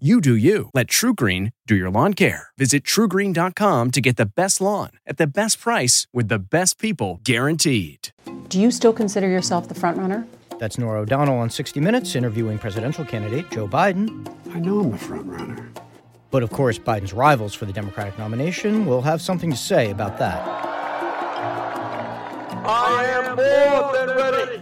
You do you. Let TruGreen do your lawn care. Visit TruGreen.com to get the best lawn at the best price with the best people guaranteed. Do you still consider yourself the frontrunner? That's Nora O'Donnell on 60 Minutes interviewing presidential candidate Joe Biden. I know I'm a frontrunner. But of course, Biden's rivals for the Democratic nomination will have something to say about that. I am more than ready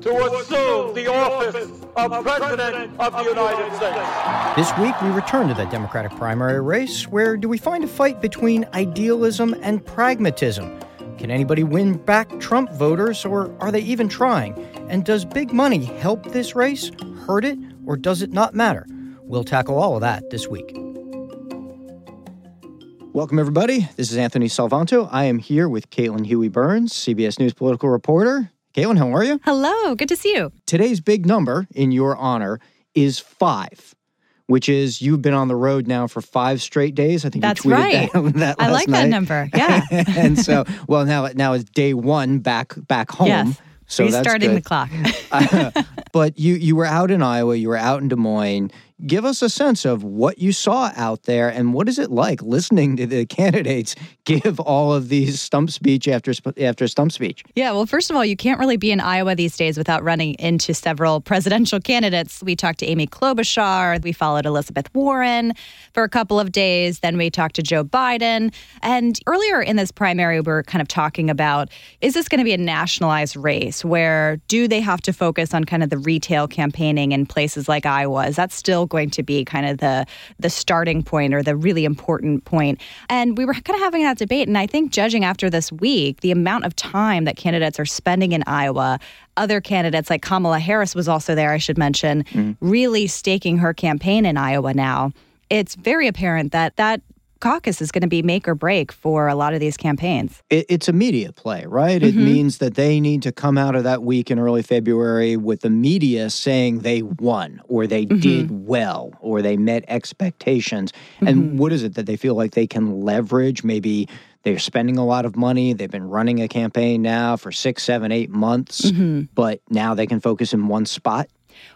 to assume the office of President of the United States. This week, we return to that Democratic primary race. Where do we find a fight between idealism and pragmatism? Can anybody win back Trump voters, or are they even trying? And does big money help this race, hurt it, or does it not matter? We'll tackle all of that this week. Welcome, everybody. This is Anthony Salvanto. I am here with Caitlin Huey Burns, CBS News political reporter. Caitlin, how are you? Hello. Good to see you. Today's big number, in your honor, is 5, which is you've been on the road now for 5 straight days. I think that's you tweeted right. that last night. I like that number. Yeah. And so, well, now it's day 1 back home. Yes. So restarting the clock. But you were out in Iowa. You were out in Des Moines. Give us a sense of what you saw out there and what is it like listening to the candidates give all of these stump speech after stump speech? Yeah, well, first of all, you can't really be in Iowa these days without running into several presidential candidates. We talked to Amy Klobuchar. We followed Elizabeth Warren for a couple of days. Then we talked to Joe Biden. And earlier in this primary, we were kind of talking about, is this going to be a nationalized race where do they have to focus on kind of the retail campaigning in places like Iowa? Is that still going to be kind of the starting point or the really important point? And we were kind of having that debate. And I think judging after this week, the amount of time that candidates are spending in Iowa, other candidates like Kamala Harris was also there, I should mention, really staking her campaign in Iowa now. It's very apparent that caucus is going to be make or break for a lot of these campaigns. It's a media play, right? Mm-hmm. It means that they need to come out of that week in early February with the media saying they won or they did well or they met expectations. Mm-hmm. And what is it that they feel like they can leverage? Maybe they're spending a lot of money. They've been running a campaign now for 6, 7, 8 months, but now they can focus in one spot.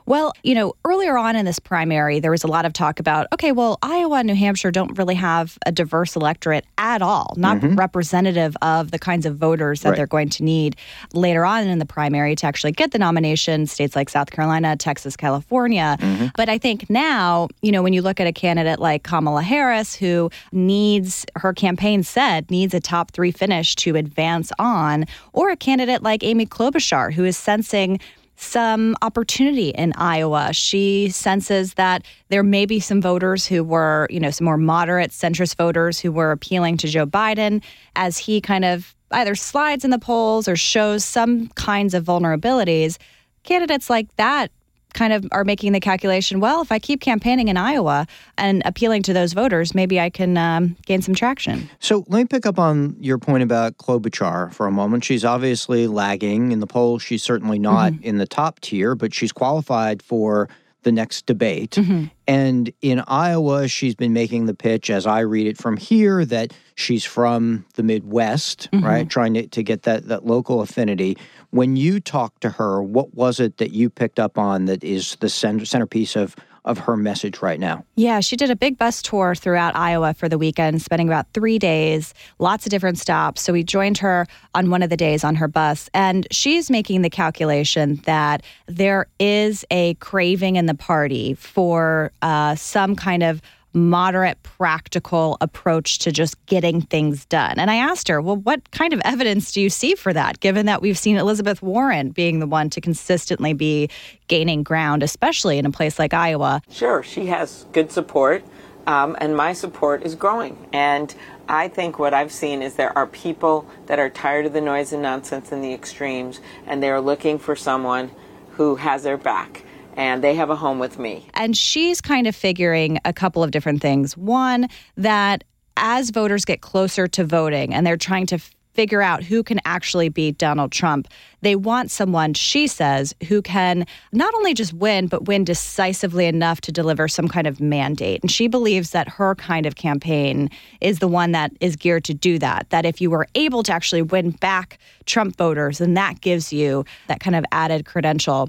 Well, you know, earlier on in this primary, there was a lot of talk about, okay, well, Iowa and New Hampshire don't really have a diverse electorate at all, not representative of the kinds of voters that they're going to need later on in the primary to actually get the nomination, states like South Carolina, Texas, California. But I think now, you know, when you look at a candidate like Kamala Harris, who needs, her campaign said, needs a top 3 finish to advance on, or a candidate like Amy Klobuchar, who is sensing some opportunity in Iowa. She senses that there may be some voters who were, you know, some more moderate centrist voters who were appealing to Joe Biden as he kind of either slides in the polls or shows some kinds of vulnerabilities. Candidates like that kind of are making the calculation, well, if I keep campaigning in Iowa and appealing to those voters, maybe I can gain some traction. So let me pick up on your point about Klobuchar for a moment. She's obviously lagging in the polls. She's certainly not in the top tier, but she's qualified for the next debate. And in Iowa, she's been making the pitch, as I read it from here, that she's from the Midwest, right? Trying to get that local affinity. When you talked to her, what was it that you picked up on that is the centerpiece of her message right now? Yeah, she did a big bus tour throughout Iowa for the weekend, spending about 3 days, lots of different stops. So we joined her on one of the days on her bus. And she's making the calculation that there is a craving in the party for some kind of moderate, practical approach to just getting things done. And I asked her, well, what kind of evidence do you see for that, given that we've seen Elizabeth Warren being the one to consistently be gaining ground, especially in a place like Iowa? Sure, she has good support, and my support is growing. And I think what I've seen is there are people that are tired of the noise and nonsense and the extremes, and they're looking for someone who has their back. And they have a home with me. And she's kind of figuring a couple of different things. One, that as voters get closer to voting and they're trying to figure out who can actually beat Donald Trump, they want someone, she says, who can not only just win, but win decisively enough to deliver some kind of mandate. And she believes that her kind of campaign is the one that is geared to do that, that if you were able to actually win back Trump voters, then that gives you that kind of added credential.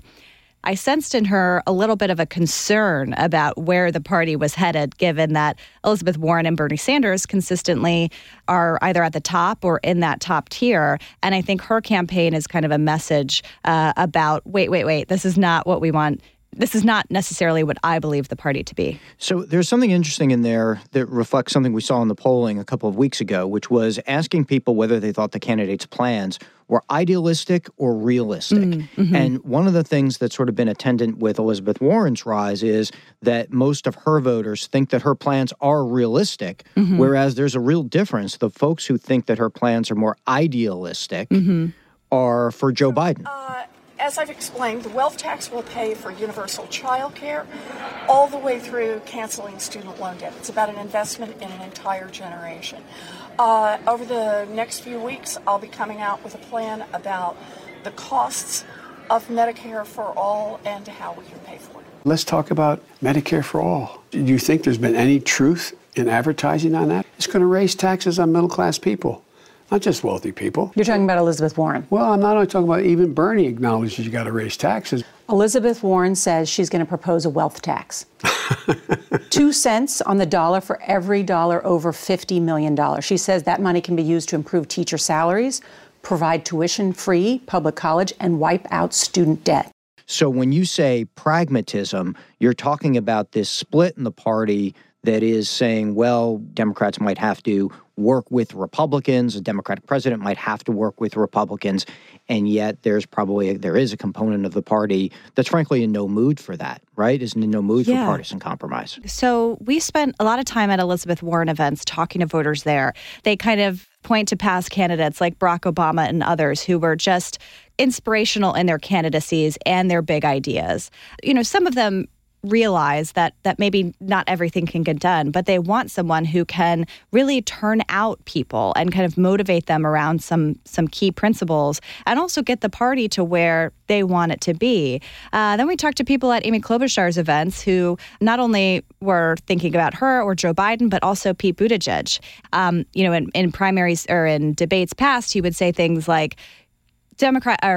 I sensed in her a little bit of a concern about where the party was headed, given that Elizabeth Warren and Bernie Sanders consistently are either at the top or in that top tier. And I think her campaign is kind of a message about, wait, this is not what we want. This is not necessarily what I believe the party to be. So there's something interesting in there that reflects something we saw in the polling a couple of weeks ago, which was asking people whether they thought the candidates' plans were idealistic or realistic. Mm-hmm. And one of the things that's sort of been attendant with Elizabeth Warren's rise is that most of her voters think that her plans are realistic, mm-hmm. whereas there's a real difference. The folks who think that her plans are more idealistic mm-hmm. are for Joe Biden. As I've explained, the wealth tax will pay for universal child care all the way through canceling student loan debt. It's about an investment in an entire generation. Over the next few weeks, I'll be coming out with a plan about the costs of Medicare for all and how we can pay for it. Let's talk about Medicare for all. Do you think there's been any truth in advertising on that? It's going to raise taxes on middle-class people. Not just wealthy people. You're talking about Elizabeth Warren. Well, I'm not only talking about, even Bernie acknowledges you got to raise taxes. Elizabeth Warren says she's going to propose a wealth tax. 2 cents on the dollar for every dollar over $50 million. She says that money can be used to improve teacher salaries, provide tuition-free public college, and wipe out student debt. So when you say pragmatism, you're talking about this split in the party that is saying, well, Democrats might have to work with Republicans, a Democratic president might have to work with Republicans, and yet there is a component of the party that's frankly in no mood for that, right? Is in no mood for partisan compromise. So we spent a lot of time at Elizabeth Warren events talking to voters there. They kind of point to past candidates like Barack Obama and others who were just inspirational in their candidacies and their big ideas. You know, some of them realize that maybe not everything can get done, but they want someone who can really turn out people and kind of motivate them around some key principles and also get the party to where they want it to be. Then we talked to people at Amy Klobuchar's events who not only were thinking about her or Joe Biden, but also Pete Buttigieg. In primaries or in debates past, he would say things like,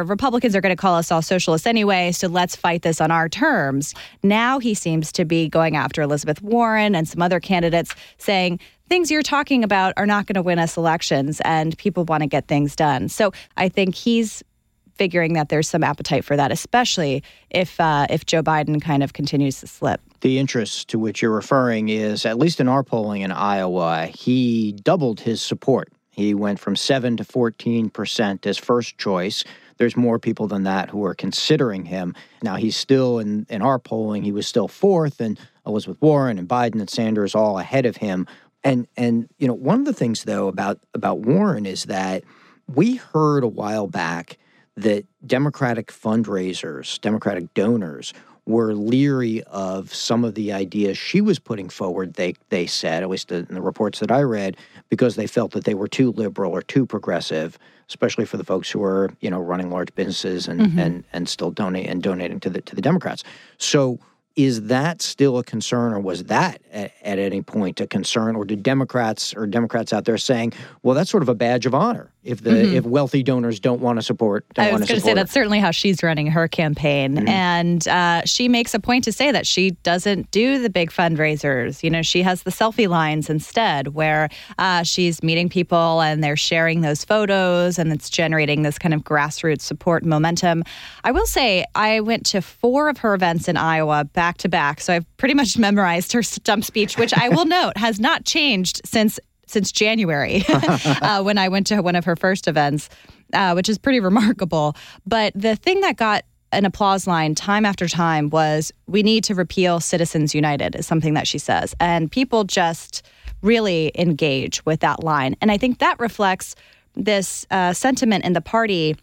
Republicans are going to call us all socialists anyway, so let's fight this on our terms. Now he seems to be going after Elizabeth Warren and some other candidates saying things you're talking about are not going to win us elections and people want to get things done. So I think he's figuring that there's some appetite for that, especially if Joe Biden kind of continues to slip. The interest to which you're referring is, at least in our polling in Iowa, he doubled his support. He went from 7 to 14% as first choice. There's more people than that who are considering him. Now, he's still, in our polling, he was still fourth, and Elizabeth Warren and Biden and Sanders all ahead of him. And you know, one of the things, though, about Warren is that we heard a while back that Democratic fundraisers, Democratic donors, were leery of some of the ideas she was putting forward, they said, at least in the reports that I read, because they felt that they were too liberal or too progressive, especially for the folks who are, you know, running large businesses and still donating to the Democrats. So is that still a concern, or was that at any point a concern, or do Democrats out there saying, well, that's sort of a badge of honor if wealthy donors don't want to support? I was going to say that's certainly how she's running her campaign, and she makes a point to say that she doesn't do the big fundraisers. You know, she has the selfie lines instead, where she's meeting people and they're sharing those photos, and it's generating this kind of grassroots support and momentum. I will say I went to 4 of her events in Iowa back to back. So I've pretty much memorized her stump speech, which I will note has not changed since January when I went to one of her first events, which is pretty remarkable. But the thing that got an applause line time after time was, we need to repeal Citizens United, is something that she says. And people just really engage with that line. And I think that reflects this sentiment in the party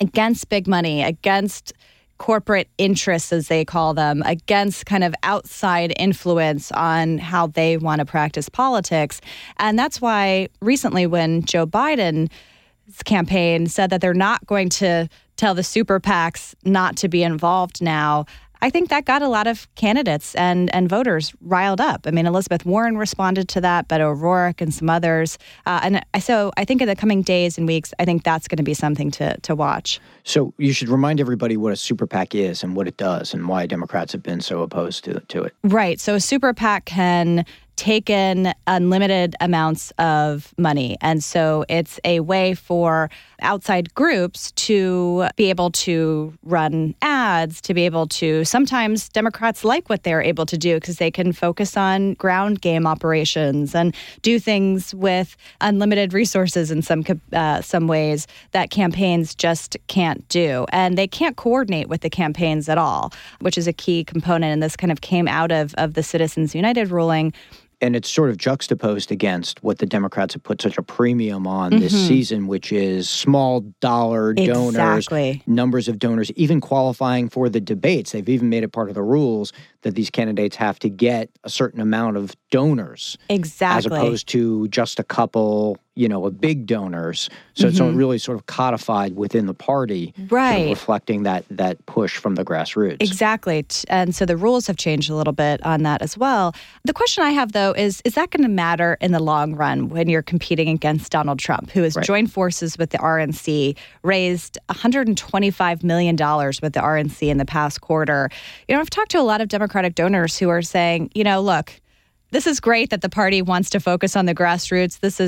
against big money, against corporate interests, as they call them, against kind of outside influence on how they want to practice politics. And that's why recently when Joe Biden's campaign said that they're not going to tell the super PACs not to be involved now, I think that got a lot of candidates and voters riled up. I mean, Elizabeth Warren responded to that, Beto O'Rourke and some others. So I think in the coming days and weeks, I think that's going to be something to watch. So you should remind everybody what a super PAC is and what it does and why Democrats have been so opposed to it. Right. So a super PAC can take in unlimited amounts of money. And so it's a way for outside groups to be able to run ads, to be able to, sometimes Democrats like what they're able to do because they can focus on ground game operations and do things with unlimited resources in some ways that campaigns just can't do. And they can't coordinate with the campaigns at all, which is a key component. And this kind of came out of the Citizens United ruling. And it's sort of juxtaposed against what the Democrats have put such a premium on this season, which is small dollar donors, numbers of donors, even qualifying for the debates. They've even made it part of the rules that these candidates have to get a certain amount of donors. Exactly. As opposed to just a couple, you know, of big donors. So it's really sort of codified within the party, right, sort of reflecting that push from the grassroots. Exactly. And so the rules have changed a little bit on that as well. The question I have, though, is that going to matter in the long run when you're competing against Donald Trump, who has joined forces with the RNC, raised $125 million with the RNC in the past quarter? You know, I've talked to a lot of Democratic donors who are saying, you know, look, this is great that the party wants to focus on the grassroots. This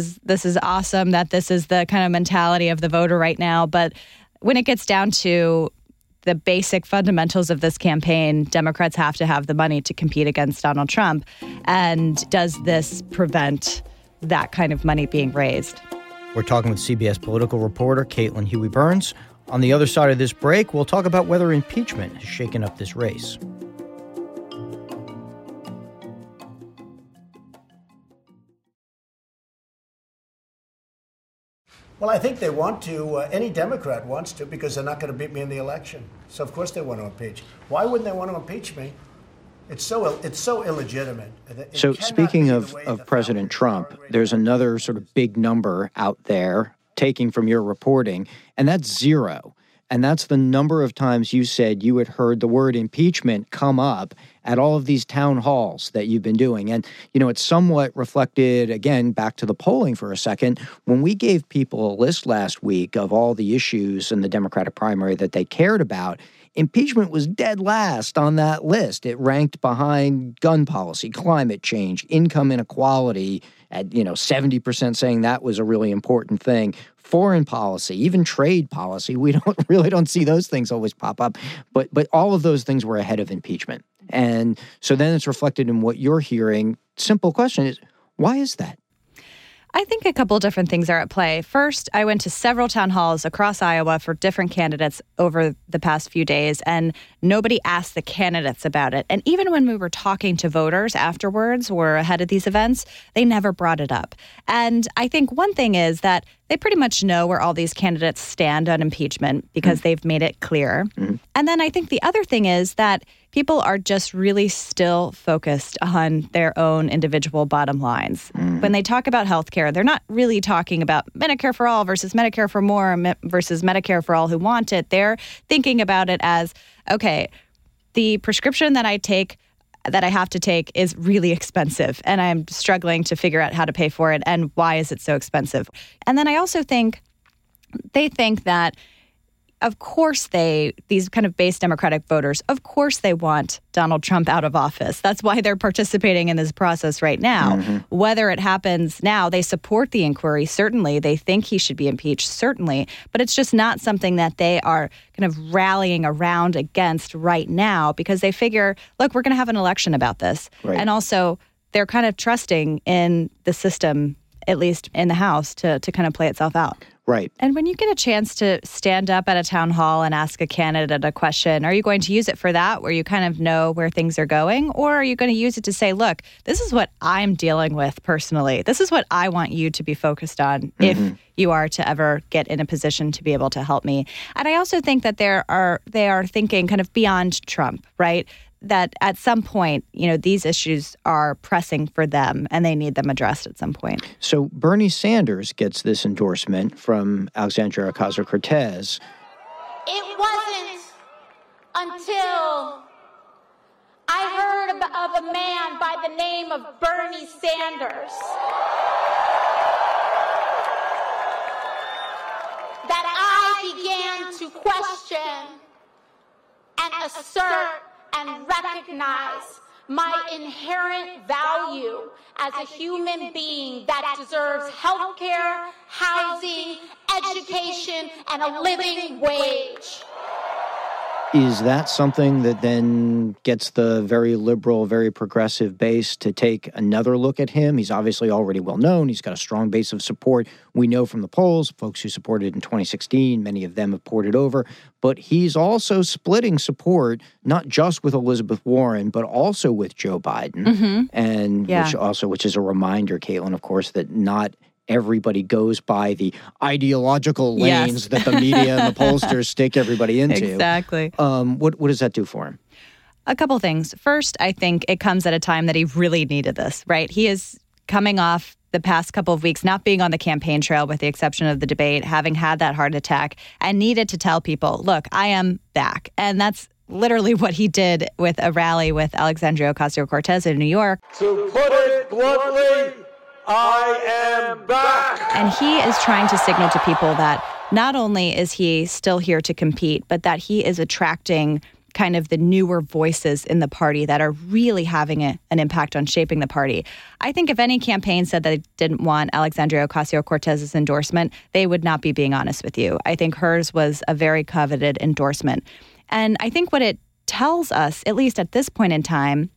is awesome that this is the kind of mentality of the voter right now. But when it gets down to the basic fundamentals of this campaign, Democrats have to have the money to compete against Donald Trump. And does this prevent that kind of money being raised? We're talking with CBS political reporter Caitlin Huey Burns. On the other side of this break, we'll talk about whether impeachment has shaken up this race. Well, I think they want to. Any Democrat wants to, because they're not going to beat me in the election. So, of course, they want to impeach. Why wouldn't they want to impeach me? It's so illegitimate. So, speaking of President Trump, there's another sort of big number out there, taking from your reporting, and that's zero. And that's the number of times you said you had heard the word impeachment come up at all of these town halls that you've been doing. And, you know, it's somewhat reflected, again, back to the polling for a second. When we gave people a list last week of all the issues in the Democratic primary that they cared about, impeachment was dead last on that list. It ranked behind gun policy, climate change, income inequality at, you know, 70% saying that was a really important thing. Foreign policy, even trade policy, we don't see those things always pop up. But all of those things were ahead of impeachment. And so then it's reflected in what you're hearing. Simple question is, why is that? I think a couple of different things are at play. First, I went to several town halls across Iowa for different candidates over the past few days, and nobody asked the candidates about it. And even when we were talking to voters afterwards or ahead of these events, they never brought it up. And I think one thing is that they pretty much know where all these candidates stand on impeachment because they've made it clear. And then I think the other thing is that people are just really still focused on their own individual bottom lines. When they talk about healthcare, they're not really talking about Medicare for all versus Medicare for more versus Medicare for all who want it. They're thinking about it as, okay, the prescription that I have to take is really expensive, and I'm struggling to figure out how to pay for it, and why is it so expensive? And then I also think they think that, of course, these kind of base Democratic voters, of course they want Donald Trump out of office. That's why they're participating in this process right now. Whether it happens now, they support the inquiry, certainly. They think he should be impeached, certainly. But it's just not something that they are kind of rallying around against right now, because they figure, look, we're going to have an election about this. Right. And also, they're kind of trusting in the system, at least in the House, to kind of play itself out. Right. And when you get a chance to stand up at a town hall and ask a candidate a question, are you going to use it for that, where you kind of know where things are going? Or are you going to use it to say, look, this is what I'm dealing with personally. This is what I want you to be focused on if you are to ever get in a position to be able to help me. And I also think that they are thinking kind of beyond Trump, right? That at some point, you know, these issues are pressing for them and they need them addressed at some point. So Bernie Sanders gets this endorsement from Alexandria Ocasio-Cortez. It wasn't until I heard of a man by the name of Bernie Sanders that I began to question and assert and recognize my inherent value as a human being that deserves health care, housing, education, and a living wage. Is that something that then gets the very liberal, very progressive base to take another look at him? He's obviously already well known. He's got a strong base of support. We know from the polls, folks who supported in 2016, many of them have poured it over. But he's also splitting support, not just with Elizabeth Warren, but also with Joe Biden. Mm-hmm. And which is a reminder, Caitlin, of course, that not everybody goes by the ideological lanes that the media and the pollsters stick everybody into. Exactly. What does that do for him? A couple things. First, I think it comes at a time that he really needed this, right? He is coming off the past couple of weeks not being on the campaign trail with the exception of the debate, having had that heart attack, and needed to tell people, look, I am back. And that's literally what he did with a rally with Alexandria Ocasio-Cortez in New York. To put it bluntly, I am back! And he is trying to signal to people that not only is he still here to compete, but that he is attracting kind of the newer voices in the party that are really having an impact on shaping the party. I think if any campaign said that they didn't want Alexandria Ocasio-Cortez's endorsement, they would not be being honest with you. I think hers was a very coveted endorsement. And I think what it tells us, at least at this point in time,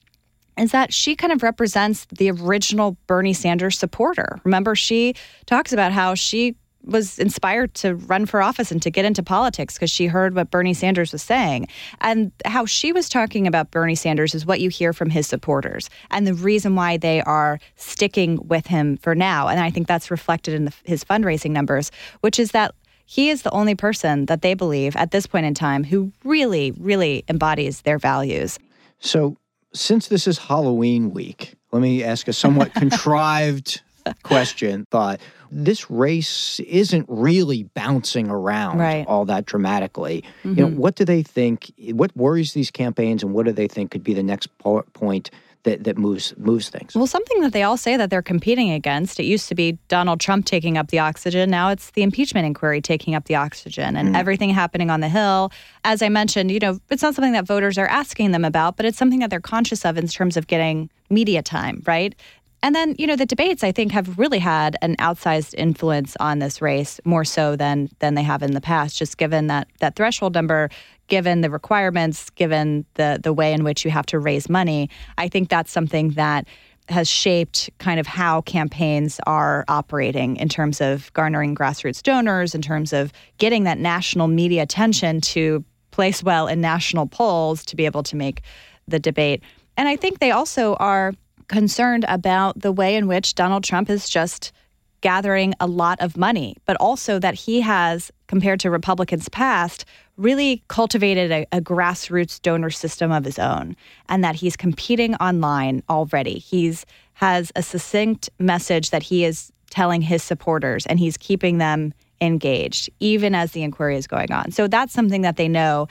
is that she kind of represents the original Bernie Sanders supporter. Remember, she talks about how she was inspired to run for office and to get into politics because she heard what Bernie Sanders was saying. And how she was talking about Bernie Sanders is what you hear from his supporters and the reason why they are sticking with him for now. And I think that's reflected in his fundraising numbers, which is that he is the only person that they believe at this point in time who really, really embodies their values. So, since this is Halloween week, let me ask a somewhat contrived question, thought. This race isn't really bouncing around all that dramatically. Mm-hmm. You know, what do they think, what worries these campaigns, and what do they think could be the next point that moves things? Well, something that they all say that they're competing against, it used to be Donald Trump taking up the oxygen. Now it's the impeachment inquiry taking up the oxygen and everything happening on the Hill. As I mentioned, you know, it's not something that voters are asking them about, but it's something that they're conscious of in terms of getting media time, right? And then, you know, the debates, I think, have really had an outsized influence on this race, more so than they have in the past, just given that threshold number, given the requirements, given the way in which you have to raise money. I think that's something that has shaped kind of how campaigns are operating in terms of garnering grassroots donors, in terms of getting that national media attention to place well in national polls to be able to make the debate. And I think they also are concerned about the way in which Donald Trump is just gathering a lot of money, but also that he has, compared to Republicans past, really cultivated a grassroots donor system of his own, and that he's competing online already. He's has a succinct message that he is telling his supporters, and he's keeping them engaged, even as the inquiry is going on. So that's something that they know.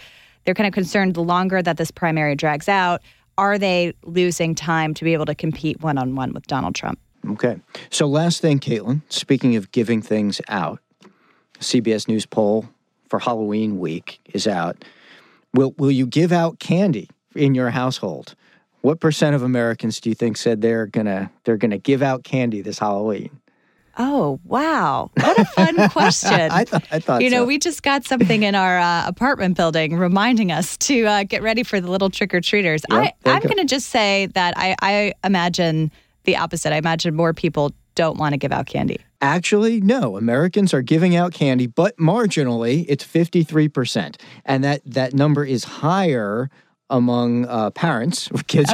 They're kind of concerned the longer that this primary drags out, are they losing time to be able to compete one-on-one with Donald Trump? Okay. So last thing, Caitlin, speaking of giving things out, CBS News poll for Halloween week is out. Will you give out candy in your household? What percent of Americans do you think said they're gonna give out candy this Halloween? Oh, wow. What a fun question. I thought you know, so. We just got something in our apartment building reminding us to get ready for the little trick-or-treaters. Yep, I'm going to just say that I imagine the opposite. I imagine more people don't want to give out candy? Actually, no. Americans are giving out candy, but marginally. It's 53%. And that number is higher among parents, kids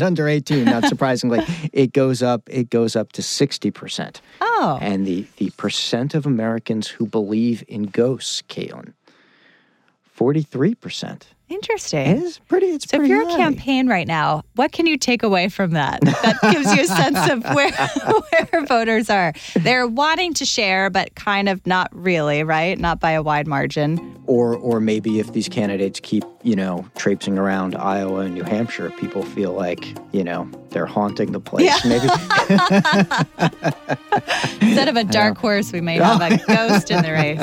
under 18, not surprisingly. It goes up to 60%. Oh. And the percent of Americans who believe in ghosts, Caitlin, 43%. Interesting. So if you're a campaign right now, what can you take away from that? That gives you a sense of where voters are. They're wanting to share, but kind of not really, right? Not by a wide margin. Or maybe if these candidates keep, traipsing around Iowa and New Hampshire, people feel like, they're haunting the place. Yeah. Maybe. Instead of a dark horse, we may have a ghost in the race.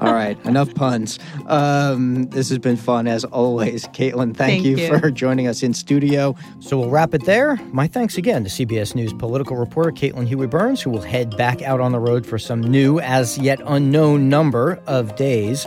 All right. Enough puns. This has been fun as always. Caitlin, thank you for joining us in studio. So we'll wrap it there. My thanks again to CBS News political reporter Caitlin Huey Burns, who will head back out on the road for some new, as yet unknown number of days,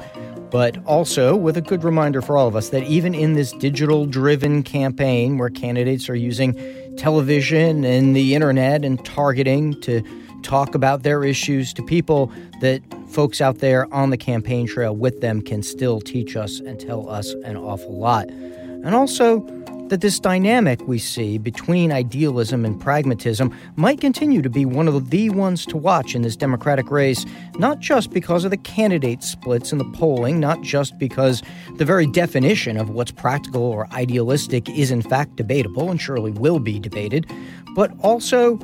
but also with a good reminder for all of us that even in this digital-driven campaign where candidates are using television and the internet and targeting to talk about their issues to people, that folks out there on the campaign trail with them can still teach us and tell us an awful lot. And also that this dynamic we see between idealism and pragmatism might continue to be one of the ones to watch in this Democratic race, not just because of the candidate splits in the polling, not just because the very definition of what's practical or idealistic is in fact debatable and surely will be debated, but also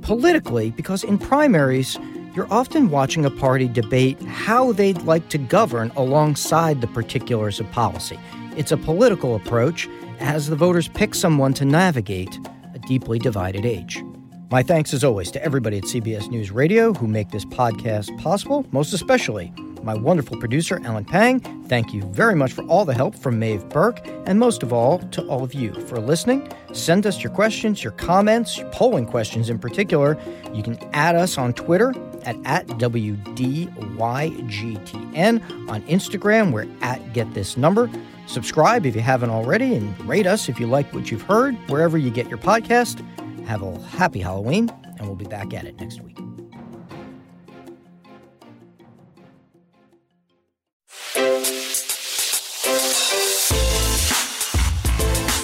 politically, because in primaries, you're often watching a party debate how they'd like to govern alongside the particulars of policy. It's a political approach as the voters pick someone to navigate a deeply divided age. My thanks, as always, to everybody at CBS News Radio who make this podcast possible, most especially my wonderful producer, Alan Pang. Thank you very much for all the help from Maeve Burke, and most of all, to all of you for listening. Send us your questions, your comments, your polling questions in particular. You can add us on Twitter at WDYGTN. On Instagram, we're at GetThisNumber. Subscribe if you haven't already, and rate us if you like what you've heard, wherever you get your podcast. Have a happy Halloween, and we'll be back at it next week.